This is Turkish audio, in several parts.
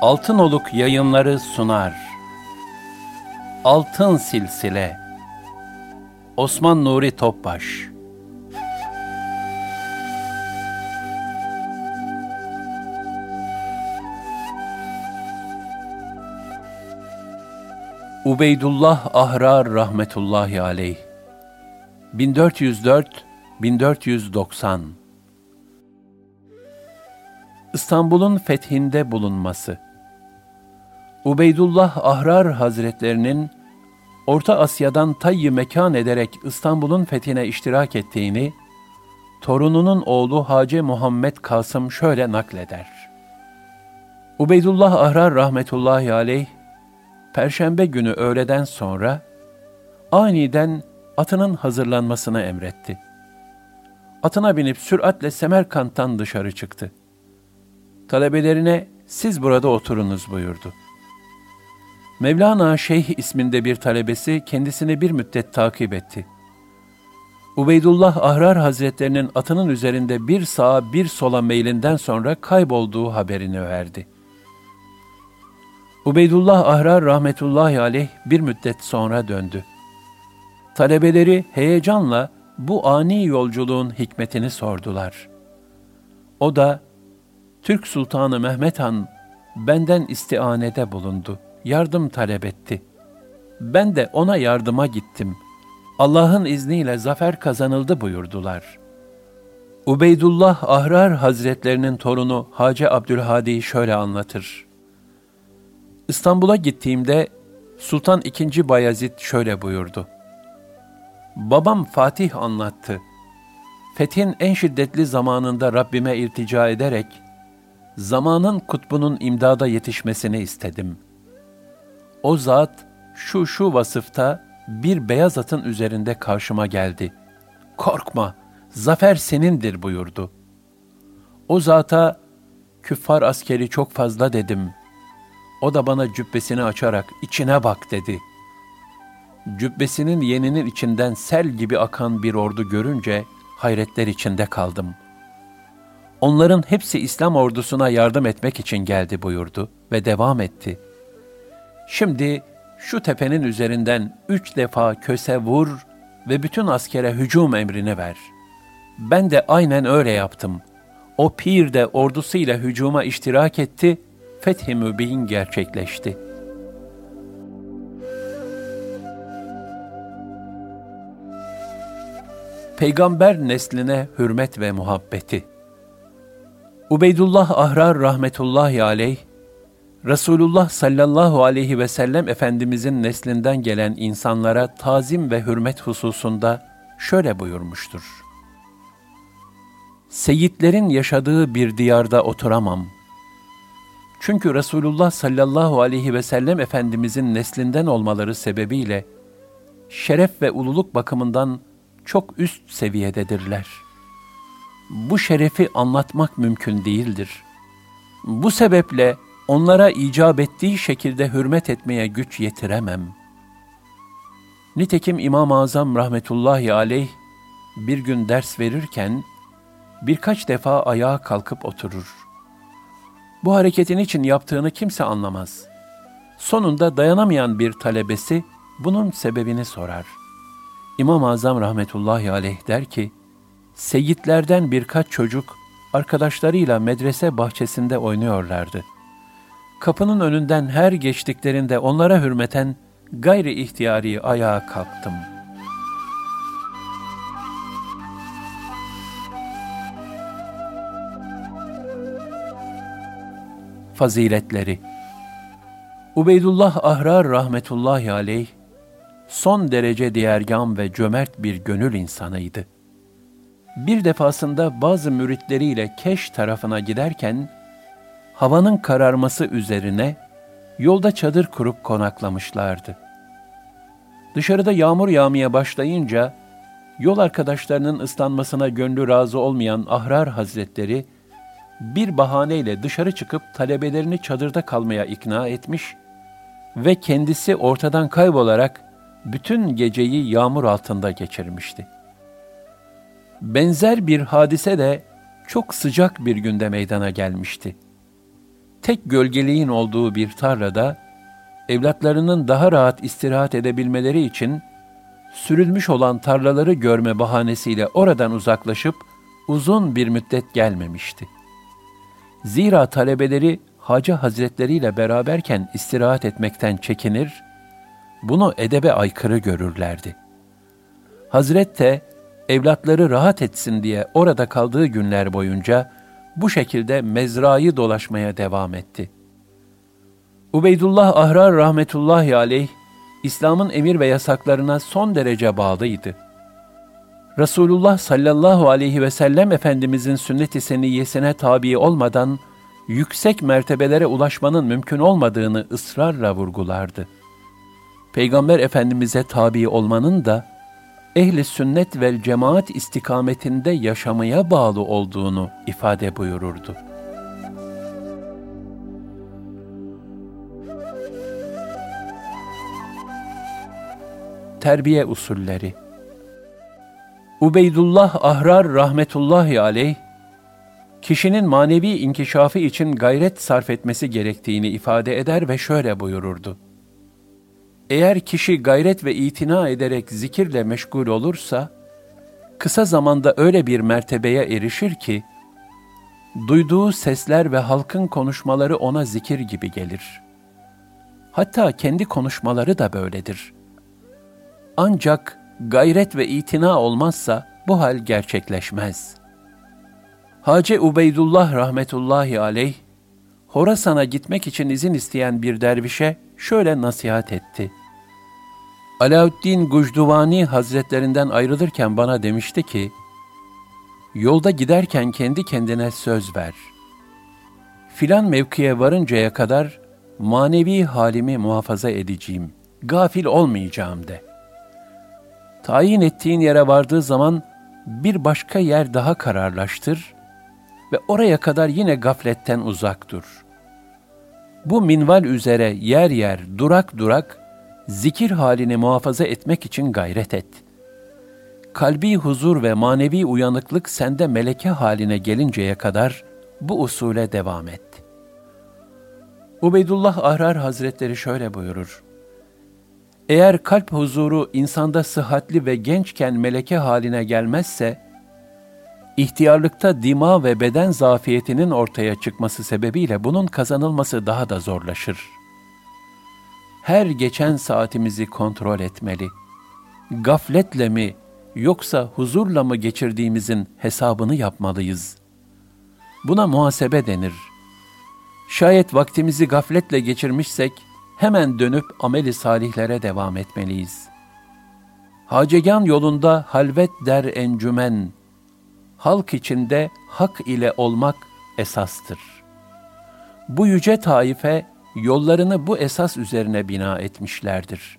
Altınoluk Yayınları sunar. Altın Silsile. Osman Nuri Topbaş. Ubeydullah Ahrar rahmetullahi aleyh. 1404-1490. İstanbul'un fethinde bulunması. Ubeydullah Ahrar Hazretlerinin Orta Asya'dan tayyi mekan ederek İstanbul'un fethine iştirak ettiğini torununun oğlu Hacı Muhammed Kasım şöyle nakleder. Ubeydullah Ahrar rahmetullahi aleyh Perşembe günü öğleden sonra aniden atının hazırlanmasını emretti. Atına binip süratle Semerkant'tan dışarı çıktı. Talebelerine siz burada oturunuz buyurdu. Mevlana Şeyh isminde bir talebesi kendisini bir müddet takip etti. Ubeydullah Ahrar Hazretlerinin atının üzerinde bir sağa bir sola meylenden sonra kaybolduğu haberini verdi. Ubeydullah Ahrar rahmetullahi aleyh bir müddet sonra döndü. Talebeleri heyecanla bu ani yolculuğun hikmetini sordular. O da, Türk Sultanı Mehmet Han benden istianede bulundu. Yardım talep etti. Ben de ona yardıma gittim. Allah'ın izniyle zafer kazanıldı buyurdular. Ubeydullah Ahrar Hazretlerinin torunu Hacı Abdülhadi şöyle anlatır. İstanbul'a gittiğimde Sultan II. Bayezid şöyle buyurdu. Babam Fatih anlattı. Fethin en şiddetli zamanında Rabbime iltica ederek zamanın kutbunun imdada yetişmesini istedim. O zat şu vasıfta bir beyaz atın üzerinde karşıma geldi. Korkma, zafer senindir buyurdu. O zata küffar askeri çok fazla dedim. O da bana cübbesini açarak içine bak dedi. Cübbesinin yeninin içinden sel gibi akan bir ordu görünce hayretler içinde kaldım. Onların hepsi İslam ordusuna yardım etmek için geldi buyurdu ve devam etti. Şimdi şu tepenin üzerinden 3 defa köse vur ve bütün askere hücum emrini ver. Ben de aynen öyle yaptım. O pir de ordusuyla hücuma iştirak etti, fethi mübin gerçekleşti. Peygamber nesline hürmet ve muhabbeti. Ubeydullah Ahrar rahmetullahi aleyh, Resulullah sallallahu aleyhi ve sellem Efendimizin neslinden gelen insanlara tazim ve hürmet hususunda şöyle buyurmuştur. Seyyidlerin yaşadığı bir diyarda oturamam. Çünkü Resulullah sallallahu aleyhi ve sellem Efendimizin neslinden olmaları sebebiyle şeref ve ululuk bakımından çok üst seviyededirler. Bu şerefi anlatmak mümkün değildir. Bu sebeple onlara icap ettiği şekilde hürmet etmeye güç yetiremem. Nitekim İmam-ı Azam rahmetullahi aleyh bir gün ders verirken birkaç defa ayağa kalkıp oturur. Bu hareketin için yaptığını kimse anlamaz. Sonunda dayanamayan bir talebesi bunun sebebini sorar. İmam-ı Azam rahmetullahi aleyh der ki, Seyyidlerden birkaç çocuk arkadaşlarıyla medrese bahçesinde oynuyorlardı. Kapının önünden her geçtiklerinde onlara hürmeten gayri ihtiyari ayağa kalktım. Faziletleri. Ubeydullah Ahrar rahmetullahi aleyh, son derece diğergân ve cömert bir gönül insanıydı. Bir defasında bazı müritleriyle Keş tarafına giderken, havanın kararması üzerine yolda çadır kurup konaklamışlardı. Dışarıda yağmur yağmaya başlayınca, yol arkadaşlarının ıslanmasına gönlü razı olmayan Ahrar Hazretleri, bir bahaneyle dışarı çıkıp talebelerini çadırda kalmaya ikna etmiş ve kendisi ortadan kaybolarak bütün geceyi yağmur altında geçirmişti. Benzer bir hadise de çok sıcak bir günde meydana gelmişti. Tek gölgeliğin olduğu bir tarlada, evlatlarının daha rahat istirahat edebilmeleri için sürülmüş olan tarlaları görme bahanesiyle oradan uzaklaşıp uzun bir müddet gelmemişti. Zira talebeleri Hacı Hazretleri ile beraberken istirahat etmekten çekinir, bunu edebe aykırı görürlerdi. Hazret de evlatları rahat etsin diye orada kaldığı günler boyunca bu şekilde mezrayı dolaşmaya devam etti. Ubeydullah Ahrar rahmetullahi aleyh, İslam'ın emir ve yasaklarına son derece bağlıydı. Resulullah sallallahu aleyhi ve sellem Efendimizin sünnet-i seniyyesine tabi olmadan yüksek mertebelere ulaşmanın mümkün olmadığını ısrarla vurgulardı. Peygamber Efendimiz'e tabi olmanın da ehl-i sünnet vel cemaat istikametinde yaşamaya bağlı olduğunu ifade buyururdu. Terbiye usulleri. Ubeydullah Ahrar rahmetullahi aleyh, kişinin manevi inkişafı için gayret sarf etmesi gerektiğini ifade eder ve şöyle buyururdu: Eğer kişi gayret ve itina ederek zikirle meşgul olursa, kısa zamanda öyle bir mertebeye erişir ki, duyduğu sesler ve halkın konuşmaları ona zikir gibi gelir. Hatta kendi konuşmaları da böyledir. Ancak gayret ve itina olmazsa bu hal gerçekleşmez. Hacı Ubeydullah rahmetullahi aleyh, Horasan'a gitmek için izin isteyen bir dervişe şöyle nasihat etti: Alaaddin Gucduvani hazretlerinden ayrılırken bana demişti ki, yolda giderken kendi kendine söz ver. Filan mevkiye varıncaya kadar manevi halimi muhafaza edeceğim, gafil olmayacağım de. Tayin ettiğin yere vardığı zaman bir başka yer daha kararlaştır ve oraya kadar yine gafletten uzak dur. Bu minval üzere yer yer, durak durak zikir halini muhafaza etmek için gayret et. Kalbi huzur ve manevi uyanıklık sende meleke haline gelinceye kadar bu usule devam et. Ubeydullah Ahrar Hazretleri şöyle buyurur: Eğer kalp huzuru insanda sıhhatli ve gençken meleke haline gelmezse, ihtiyarlıkta dima ve beden zafiyetinin ortaya çıkması sebebiyle bunun kazanılması daha da zorlaşır. Her geçen saatimizi kontrol etmeli. Gafletle mi yoksa huzurla mı geçirdiğimizin hesabını yapmalıyız. Buna muhasebe denir. Şayet vaktimizi gafletle geçirmişsek, hemen dönüp amel-i salihlere devam etmeliyiz. Hacegan yolunda halvet der encümen, halk içinde hak ile olmak esastır. Bu yüce taife yollarını bu esas üzerine bina etmişlerdir.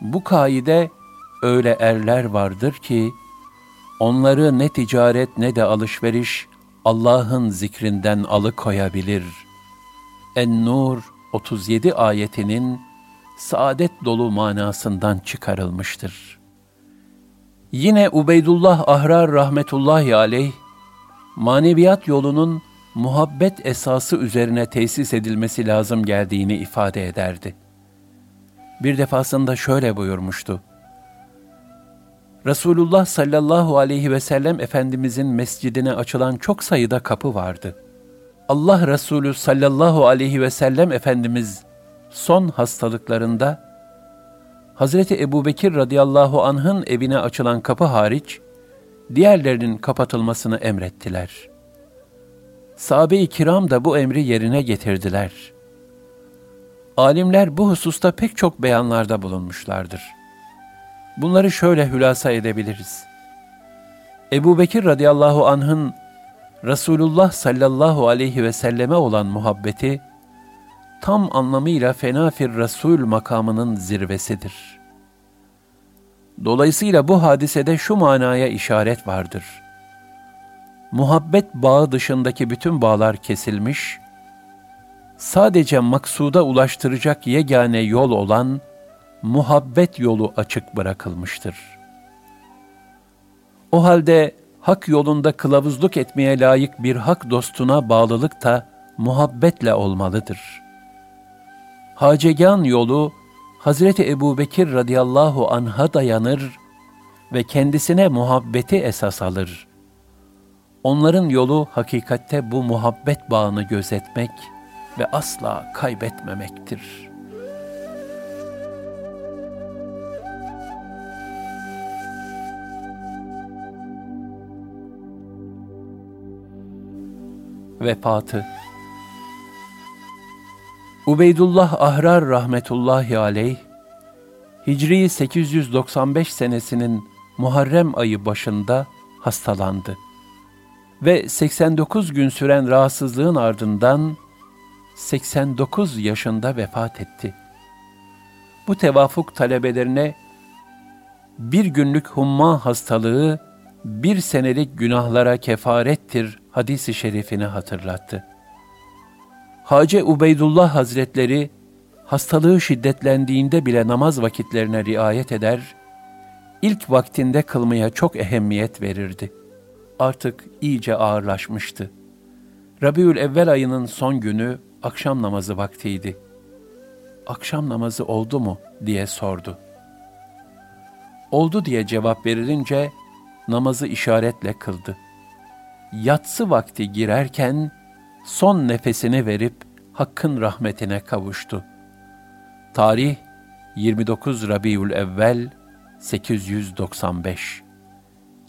Bu kaide öyle erler vardır ki, onları ne ticaret ne de alışveriş Allah'ın zikrinden alıkoyabilir. En-Nur 37 ayetinin saadet dolu manasından çıkarılmıştır. Yine Ubeydullah Ahrar rahmetullahi aleyh, maneviyat yolunun muhabbet esası üzerine tesis edilmesi lazım geldiğini ifade ederdi. Bir defasında şöyle buyurmuştu: Resulullah sallallahu aleyhi ve sellem Efendimizin mescidine açılan çok sayıda kapı vardı. Allah Resulü sallallahu aleyhi ve sellem Efendimiz son hastalıklarında Hazreti Ebubekir radıyallahu anh'ın evine açılan kapı hariç diğerlerinin kapatılmasını emrettiler. Sahabe-i kiram da bu emri yerine getirdiler. Alimler bu hususta pek çok beyanlarda bulunmuşlardır. Bunları şöyle hülasa edebiliriz. Ebu Bekir radıyallahu anh'ın Resulullah sallallahu aleyhi ve selleme olan muhabbeti, tam anlamıyla fenafir Resul makamının zirvesidir. Dolayısıyla bu hadisede şu manaya işaret vardır. Muhabbet bağı dışındaki bütün bağlar kesilmiş, sadece maksuda ulaştıracak yegane yol olan muhabbet yolu açık bırakılmıştır. O halde hak yolunda kılavuzluk etmeye layık bir hak dostuna bağlılık da muhabbetle olmalıdır. Hacegan yolu Hazreti Ebubekir radıyallahu anh'a dayanır ve kendisine muhabbeti esas alır. Onların yolu hakikatte bu muhabbet bağını gözetmek ve asla kaybetmemektir. Vefatı. Ubeydullah Ahrar rahmetullahi aleyh, Hicri 895 senesinin Muharrem ayı başında hastalandı ve 89 gün süren rahatsızlığın ardından 89 yaşında vefat etti. Bu tevafuk talebelerine bir günlük humma hastalığı bir senelik günahlara kefarettir hadis-i şerifini hatırlattı. Hacı Ubeydullah Hazretleri hastalığı şiddetlendiğinde bile namaz vakitlerine riayet eder, ilk vaktinde kılmaya çok ehemmiyet verirdi. Artık iyice ağırlaşmıştı. Rabiülevvel ayının son günü akşam namazı vaktiydi. "Akşam namazı oldu mu?" diye sordu. "Oldu" diye cevap verilince namazı işaretle kıldı. Yatsı vakti girerken son nefesini verip Hakk'ın rahmetine kavuştu. Tarih 29 Rabiülevvel 895,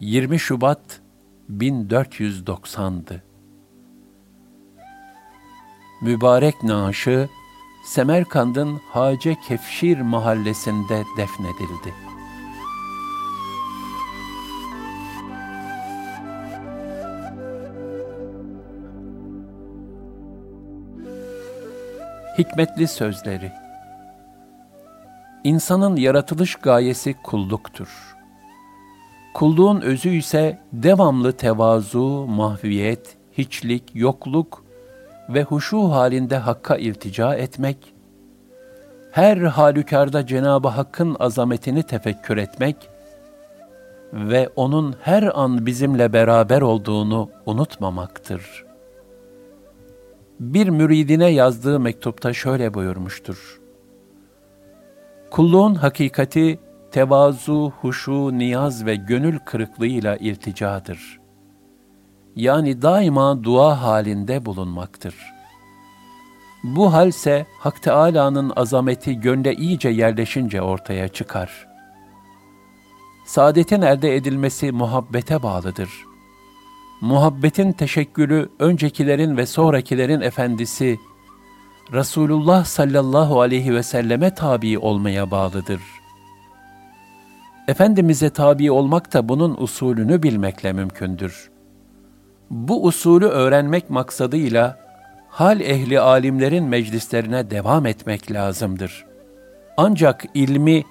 20 Şubat 1490'dı. Mübarek naaşı Semerkand'ın Hace Kefşir mahallesinde defnedildi. Hikmetli sözleri. İnsanın yaratılış gayesi kulluktur. Kulluğun özü ise devamlı tevazu, mahviyet, hiçlik, yokluk ve huşu halinde Hakk'a iltica etmek, her halükarda Cenab-ı Hakk'ın azametini tefekkür etmek ve O'nun her an bizimle beraber olduğunu unutmamaktır. Bir müridine yazdığı mektupta şöyle buyurmuştur: "Kulluğun hakikati tevazu, huşu, niyaz ve gönül kırıklığıyla ilticadır. Yani daima dua halinde bulunmaktır. Bu halse Hak Teâlâ'nın azameti gönle iyice yerleşince ortaya çıkar. Saadetin elde edilmesi muhabbete bağlıdır. Muhabbetin teşekkülü öncekilerin ve sonrakilerin efendisi Resulullah sallallahu aleyhi ve selleme tabi olmaya bağlıdır. Efendimiz'e tabi olmak da bunun usulünü bilmekle mümkündür. Bu usulü öğrenmek maksadıyla hal ehli alimlerin meclislerine devam etmek lazımdır. Ancak ilmi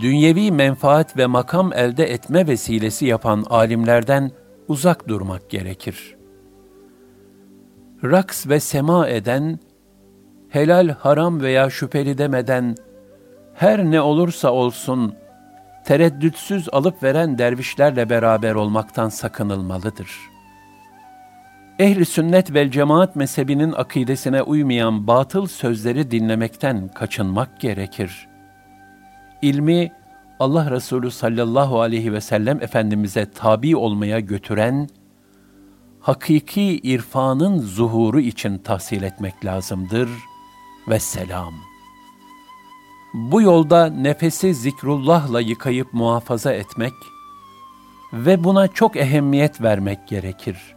dünyevi menfaat ve makam elde etme vesilesi yapan alimlerden uzak durmak gerekir. Raks ve sema eden, helal haram veya şüpheli demeden, her ne olursa olsun tereddütsüz alıp veren dervişlerle beraber olmaktan sakınılmalıdır. Ehl-i sünnet vel cemaat mezhebinin akidesine uymayan batıl sözleri dinlemekten kaçınmak gerekir. İlmi, Allah Resulü sallallahu aleyhi ve sellem Efendimiz'e tabi olmaya götüren, hakiki irfanın zuhuru için tahsil etmek lazımdır. Vesselam. Bu yolda nefesi zikrullahla yıkayıp muhafaza etmek ve buna çok ehemmiyet vermek gerekir.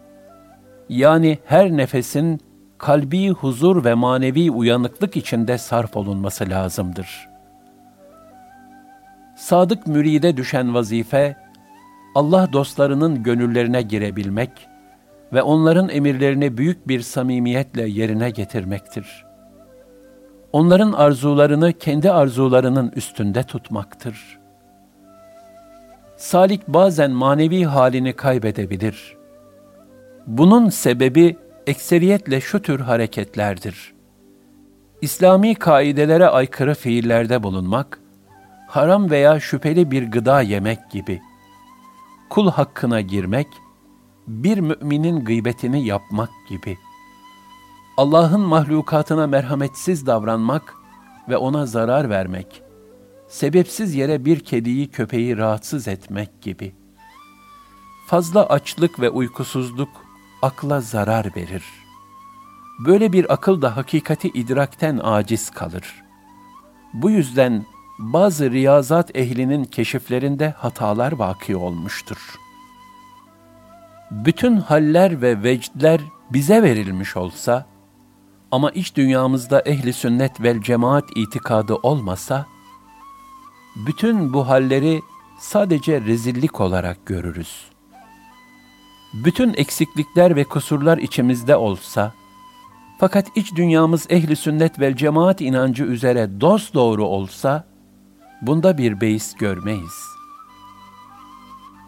Yani her nefesin kalbi huzur ve manevi uyanıklık içinde sarf olunması lazımdır. Sadık müride düşen vazife, Allah dostlarının gönüllerine girebilmek ve onların emirlerini büyük bir samimiyetle yerine getirmektir. Onların arzularını kendi arzularının üstünde tutmaktır. Salik bazen manevi halini kaybedebilir. Bunun sebebi ekseriyetle şu tür hareketlerdir. İslami kaidelere aykırı fiillerde bulunmak, haram veya şüpheli bir gıda yemek gibi, kul hakkına girmek, bir müminin gıybetini yapmak gibi, Allah'ın mahlukatına merhametsiz davranmak ve ona zarar vermek, sebepsiz yere bir kediyi, köpeği rahatsız etmek gibi. Fazla açlık ve uykusuzluk akla zarar verir. Böyle bir akıl da hakikati idrakten aciz kalır. Bu yüzden bazı riyazat ehlinin keşiflerinde hatalar vaki olmuştur. Bütün haller ve vecdler bize verilmiş olsa, ama iç dünyamızda ehli sünnet vel cemaat itikadı olmasa, bütün bu halleri sadece rezillik olarak görürüz. Bütün eksiklikler ve kusurlar içimizde olsa, fakat iç dünyamız ehli sünnet vel cemaat inancı üzere dosdoğru olsa, bunda bir beis görmeyiz.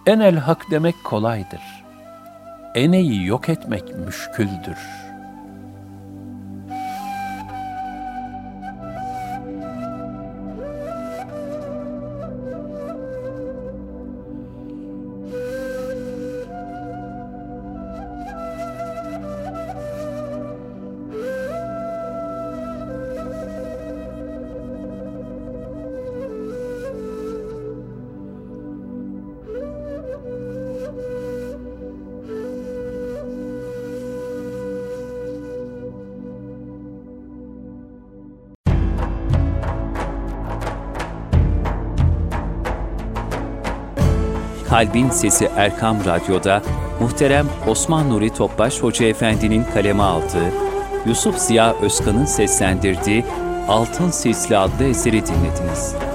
Enel hak demek kolaydır. Eneyi yok etmek müşküldür. Kalbin Sesi Erkam Radyo'da muhterem Osman Nuri Topbaş Hoca Efendi'nin kaleme aldığı, Yusuf Ziya Özkan'ın seslendirdiği Altın Silsile adlı eseri dinlediniz.